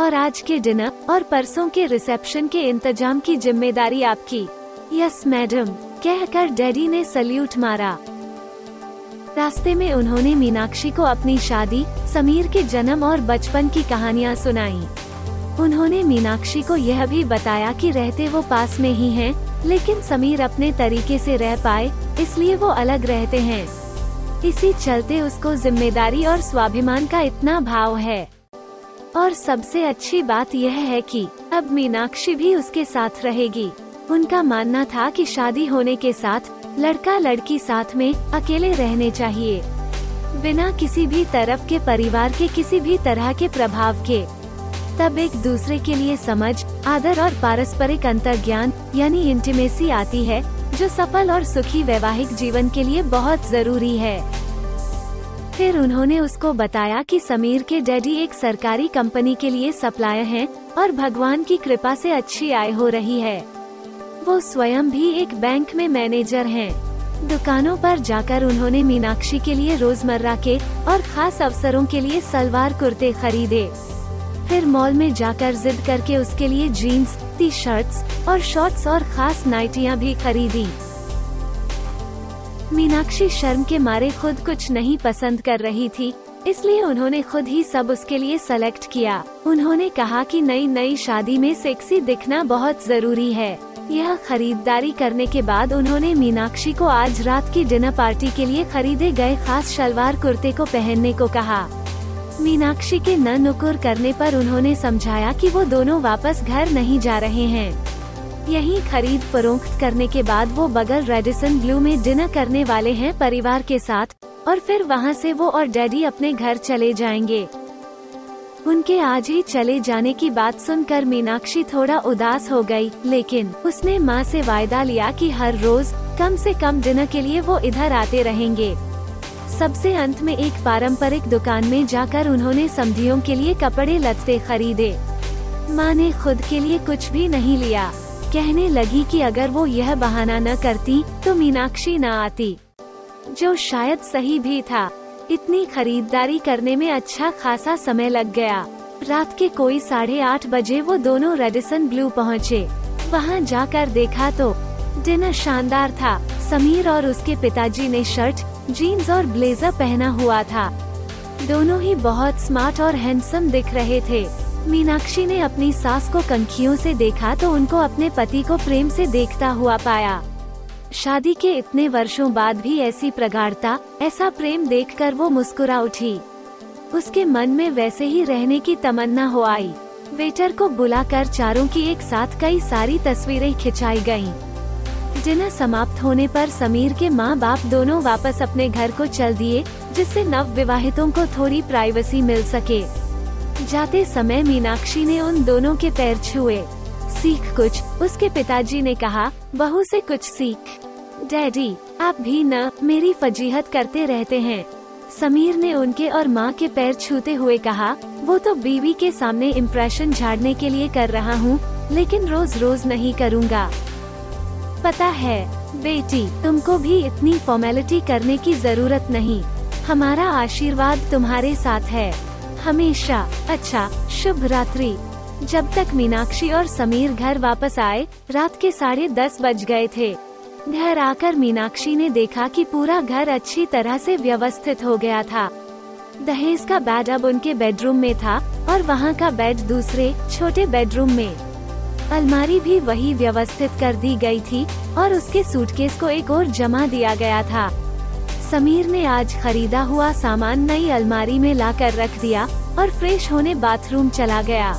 और आज के डिनर और परसों के रिसेप्शन के इंतजाम की जिम्मेदारी आपकी। यस मैडम, कहकर डैडी ने सल्यूट मारा। रास्ते में उन्होंने मीनाक्षी को अपनी शादी, समीर के जन्म और बचपन की कहानियां सुनाई। उन्होंने मीनाक्षी को यह भी बताया कि रहते वो पास में ही हैं, लेकिन समीर अपने तरीके से रह पाए इसलिए वो अलग रहते हैं। इसी चलते उसको जिम्मेदारी और स्वाभिमान का इतना भाव है। और सबसे अच्छी बात यह है कि अब मीनाक्षी भी उसके साथ रहेगी। उनका मानना था कि शादी होने के साथ लड़का लड़की साथ में अकेले रहने चाहिए, बिना किसी भी तरफ के परिवार के किसी भी तरह के प्रभाव के। तब एक दूसरे के लिए समझ, आदर और पारस्परिक अंतर्ज्ञान यानी इंटीमेसी आती है, जो सफल और सुखी वैवाहिक जीवन के लिए बहुत जरूरी है। फिर उन्होंने उसको बताया कि समीर के डैडी एक सरकारी कंपनी के लिए सप्लायर हैं और भगवान की कृपा से अच्छी आय हो रही है। वो स्वयं भी एक बैंक में मैनेजर हैं। दुकानों पर जाकर उन्होंने मीनाक्षी के लिए रोजमर्रा के और खास अवसरों के लिए सलवार कुर्ते खरीदे। फिर मॉल में जाकर जिद करके उसके लिए जीन्स, टी शर्ट्स और शॉर्ट्स और खास नाइटियाँ भी खरीदी। मीनाक्षी शर्म के मारे खुद कुछ नहीं पसंद कर रही थी, इसलिए उन्होंने खुद ही सब उसके लिए सेलेक्ट किया। उन्होंने कहा कि नई नई शादी में सेक्सी दिखना बहुत जरूरी है। यह खरीदारी करने के बाद उन्होंने मीनाक्षी को आज रात की डिनर पार्टी के लिए खरीदे गए खास शलवार कुर्ते को पहनने को कहा। मीनाक्षी के न नुकुर करने पर उन्होंने समझाया कि वो दोनों वापस घर नहीं जा रहे हैं। यही खरीद फरोख्त करने के बाद वो बगल रेडिसन ब्लू में डिनर करने वाले हैं परिवार के साथ, और फिर वहाँ से वो और डैडी अपने घर चले जाएंगे। उनके आज ही चले जाने की बात सुनकर मीनाक्षी थोड़ा उदास हो गई, लेकिन उसने माँ से वायदा लिया कि हर रोज कम से कम डिनर के लिए वो इधर आते रहेंगे। सबसे अंत में एक पारंपरिक दुकान में जाकर उन्होंने समधियों के लिए कपड़े लत्ते खरीदे। माँ ने खुद के लिए कुछ भी नहीं लिया, कहने लगी कि अगर वो यह बहाना न करती तो मीनाक्षी न आती, जो शायद सही भी था। इतनी खरीदारी करने में अच्छा खासा समय लग गया। रात के कोई 8:30 बजे वो दोनों रेडिसन ब्लू पहुँचे। वहाँ जाकर देखा तो डिनर शानदार था। समीर और उसके पिताजी ने शर्ट, जीन्स और ब्लेजर पहना हुआ था। दोनों ही बहुत स्मार्ट और हैंडसम दिख रहे थे। मीनाक्षी ने अपनी सास को कंखियों से देखा तो उनको अपने पति को प्रेम से देखता हुआ पाया। शादी के इतने वर्षों बाद भी ऐसी प्रगाढ़ता, ऐसा प्रेम देखकर वो मुस्कुरा उठी। उसके मन में वैसे ही रहने की तमन्ना हो आई। वेटर को बुलाकर चारों की एक साथ कई सारी तस्वीरें खिंचाई गयी। डिनर समाप्त होने पर समीर के माँ बाप दोनों वापस अपने घर को चल दिए, जिससे नव विवाहितों को थोड़ी प्राइवेसी मिल सके। जाते समय मीनाक्षी ने उन दोनों के पैर छुए। सीख कुछ, उसके पिताजी ने कहा, बहू से कुछ सीख। डैडी, आप भी न मेरी फजीहत करते रहते हैं, समीर ने उनके और माँ के पैर छूते हुए कहा। वो तो बीवी के सामने इम्प्रेशन झाड़ने के लिए कर रहा हूँ, लेकिन रोज रोज नहीं करूँगा। पता है बेटी, तुमको भी इतनी फॉर्मेलिटी करने की जरूरत नहीं। हमारा आशीर्वाद तुम्हारे साथ है हमेशा। अच्छा, शुभ रात्रि। जब तक मीनाक्षी और समीर घर वापस आए, रात के 10:30 बज गए थे। घर आकर मीनाक्षी ने देखा कि पूरा घर अच्छी तरह से व्यवस्थित हो गया था। दहेज का बेड अब उनके बेडरूम में था और वहाँ का बेड दूसरे छोटे बेडरूम में। अलमारी भी वही व्यवस्थित कर दी गई थी और उसके सूटकेस को एक और जमा दिया गया था। समीर ने आज खरीदा हुआ सामान नई अलमारी में लाकर रख दिया और फ्रेश होने बाथरूम चला गया।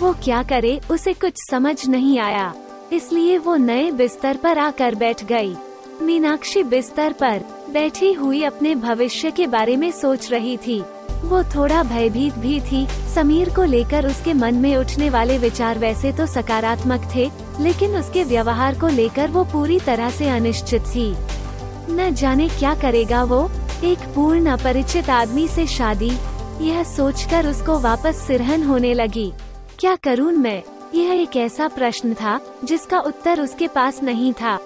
वो क्या करे उसे कुछ समझ नहीं आया, इसलिए वो नए बिस्तर पर आकर बैठ गई। मीनाक्षी बिस्तर पर बैठी हुई अपने भविष्य के बारे में सोच रही थी। वो थोड़ा भयभीत भी थी। समीर को लेकर उसके मन में उठने वाले विचार वैसे तो सकारात्मक थे, लेकिन उसके व्यवहार को लेकर वो पूरी तरह से अनिश्चित थी। न जाने क्या करेगा वो, एक पूर्ण अपरिचित आदमी से शादी। यह सोचकर उसको वापस सिरहन होने लगी। क्या करूँ मैं, यह एक ऐसा प्रश्न था जिसका उत्तर उसके पास नहीं था,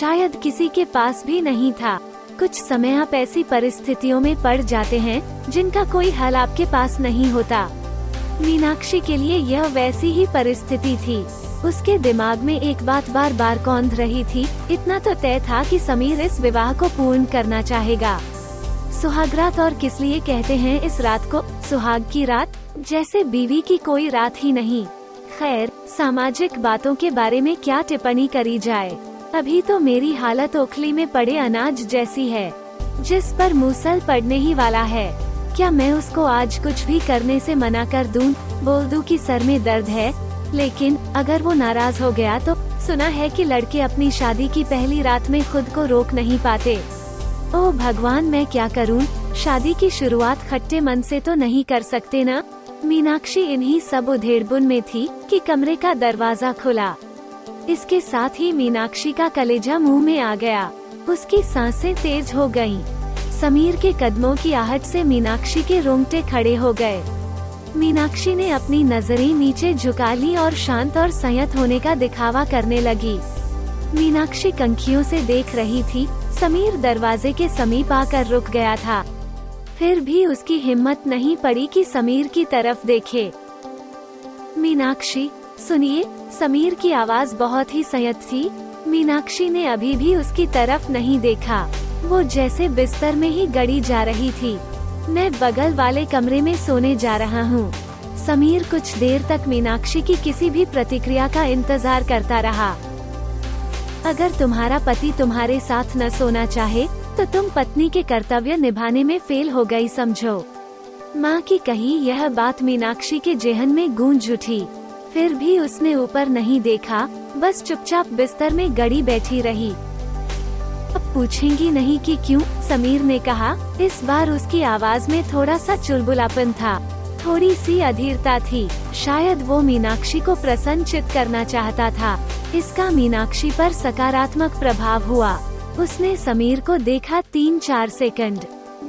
शायद किसी के पास भी नहीं था। कुछ समय आप ऐसी परिस्थितियों में पड़ जाते हैं जिनका कोई हल आपके पास नहीं होता। मीनाक्षी के लिए यह वैसी ही परिस्थिति थी। उसके दिमाग में एक बात बार बार कौंध रही थी, इतना तो तय था कि समीर इस विवाह को पूर्ण करना चाहेगा। सुहागरात और किसलिए कहते हैं इस रात को सुहाग की रात, जैसे बीवी की कोई रात ही नहीं। खैर, सामाजिक बातों के बारे में क्या टिप्पणी करी जाए। अभी तो मेरी हालत ओखली में पड़े अनाज जैसी है, जिस पर मूसल पड़ने ही वाला है। क्या मैं उसको आज कुछ भी करने से मना कर दूं, बोल दूं कि सर में दर्द है? लेकिन अगर वो नाराज हो गया तो सुना है कि लड़के अपनी शादी की पहली रात में खुद को रोक नहीं पाते। ओ भगवान, मैं क्या करूं? शादी की शुरुआत खट्टे मन से तो नहीं कर सकते ना? मीनाक्षी इन्हीं सब उधेड़बुन में थी कि कमरे का दरवाजा खुला। इसके साथ ही मीनाक्षी का कलेजा मुंह में आ गया। उसकी सांसें तेज हो गईं। समीर के कदमों की आहट से मीनाक्षी के रोंगटे खड़े हो गए। मीनाक्षी ने अपनी नजरें नीचे झुका ली और शांत और संयत होने का दिखावा करने लगी। मीनाक्षी कंखियों से देख रही थी। समीर दरवाजे के समीप आकर रुक गया था, फिर भी उसकी हिम्मत नहीं पड़ी कि समीर की तरफ देखे। मीनाक्षी, सुनिए, समीर की आवाज बहुत ही संयत थी। मीनाक्षी ने अभी भी उसकी तरफ नहीं देखा। वो जैसे बिस्तर में ही गड़ी जा रही थी। मैं बगल वाले कमरे में सोने जा रहा हूँ। समीर कुछ देर तक मीनाक्षी की किसी भी प्रतिक्रिया का इंतजार करता रहा। अगर तुम्हारा पति तुम्हारे साथ न सोना चाहे तो तुम पत्नी के कर्तव्य निभाने में फेल हो गई समझो। माँ की कही यह बात मीनाक्षी के जेहन में गूंज उठी। फिर भी उसने ऊपर नहीं देखा, बस चुपचाप बिस्तर में गड़ी बैठी रही। अब पूछेंगी नहीं कि क्यों, समीर ने कहा। इस बार उसकी आवाज में थोड़ा सा चुलबुलापन था, थोड़ी सी अधीरता थी। शायद वो मीनाक्षी को प्रसन्नचित करना चाहता था। इसका मीनाक्षी पर सकारात्मक प्रभाव हुआ। उसने समीर को देखा 3-4 सेकंड,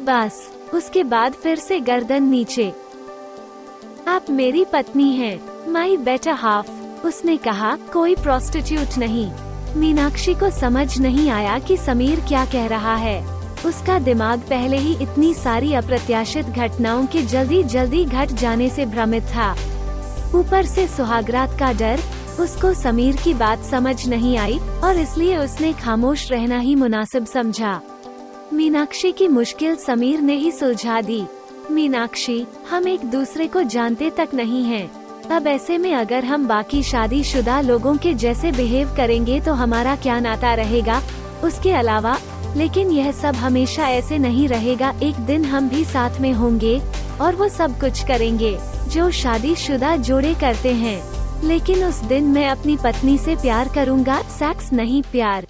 बस उसके बाद फिर से गर्दन नीचे। आप मेरी पत्नी हैं, माई बेटर हाफ, उसने कहा, कोई प्रोस्टिट्यूट नहीं। मीनाक्षी को समझ नहीं आया कि समीर क्या कह रहा है। उसका दिमाग पहले ही इतनी सारी अप्रत्याशित घटनाओं के जल्दी जल्दी घट जाने से भ्रमित था। ऊपर से सुहागरात का डर। उसको समीर की बात समझ नहीं आई और इसलिए उसने खामोश रहना ही मुनासिब समझा। मीनाक्षी की मुश्किल समीर ने ही सुलझा दी। मीनाक्षी, हम एक दूसरे को जानते तक नहीं है। अब ऐसे में अगर हम बाकी शादीशुदा लोगों के जैसे बिहेव करेंगे तो हमारा क्या नाता रहेगा उसके अलावा? लेकिन यह सब हमेशा ऐसे नहीं रहेगा। एक दिन हम भी साथ में होंगे और वो सब कुछ करेंगे जो शादीशुदा जोड़े करते हैं। लेकिन उस दिन मैं अपनी पत्नी से प्यार करूंगा, सेक्स नहीं, प्यार।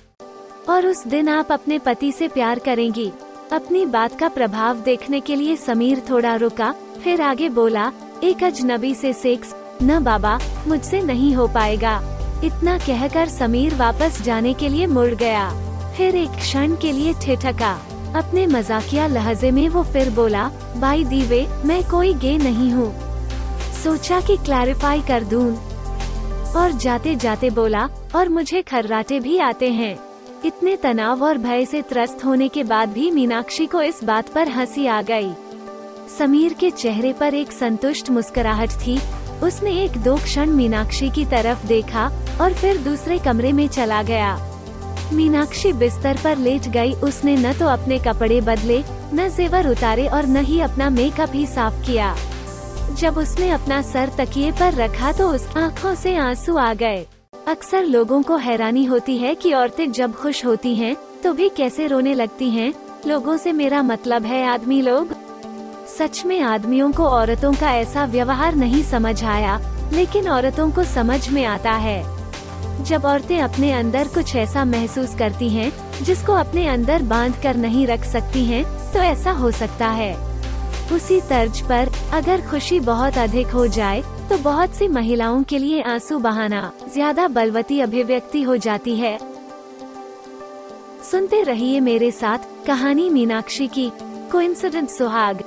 और उस दिन आप अपने पति से प्यार करेंगी। अपनी बात का प्रभाव देखने के लिए समीर थोड़ा रुका, फिर आगे बोला, एक अजनबी से सेक्स? न बाबा, मुझसे नहीं हो पाएगा। इतना कहकर समीर वापस जाने के लिए मुड़ गया, फिर एक क्षण के लिए ठिठका। अपने मजाकिया लहजे में वो फिर बोला, बाय द वे, मैं कोई गे नहीं हूँ। सोचा कि क्लैरिफाई कर दूं, और जाते जाते बोला, और मुझे खर्राटे भी आते हैं। इतने तनाव और भय से त्रस्त होने के बाद भी मीनाक्षी को इस बात पर हंसी आ गई। समीर के चेहरे पर एक संतुष्ट मुस्कुराहट थी। उसने 1-2 क्षण मीनाक्षी की तरफ देखा और फिर दूसरे कमरे में चला गया। मीनाक्षी बिस्तर पर लेट गई। उसने न तो अपने कपड़े बदले, न जेवर उतारे और न ही अपना मेकअप ही साफ किया। जब उसने अपना सर तकिए पर रखा तो उसकी आंखों से आंसू आ गए। अक्सर लोगों को हैरानी होती है कि औरतें जब खुश होती हैं तो भी कैसे रोने लगती हैं। लोगों से मेरा मतलब है आदमी लोग। सच में आदमियों को औरतों का ऐसा व्यवहार नहीं समझ आया, लेकिन औरतों को समझ में आता है। जब औरतें अपने अंदर कुछ ऐसा महसूस करती हैं, जिसको अपने अंदर बांध कर नहीं रख सकती हैं, तो ऐसा हो सकता है। उसी तर्ज पर अगर खुशी बहुत अधिक हो जाए तो बहुत सी महिलाओं के लिए आंसू बहाना ज्यादा बलवती अभिव्यक्ति हो जाती है। सुनते रहिए मेरे साथ कहानी मीनाक्षी की। कोइंसिडेंट सुहाग।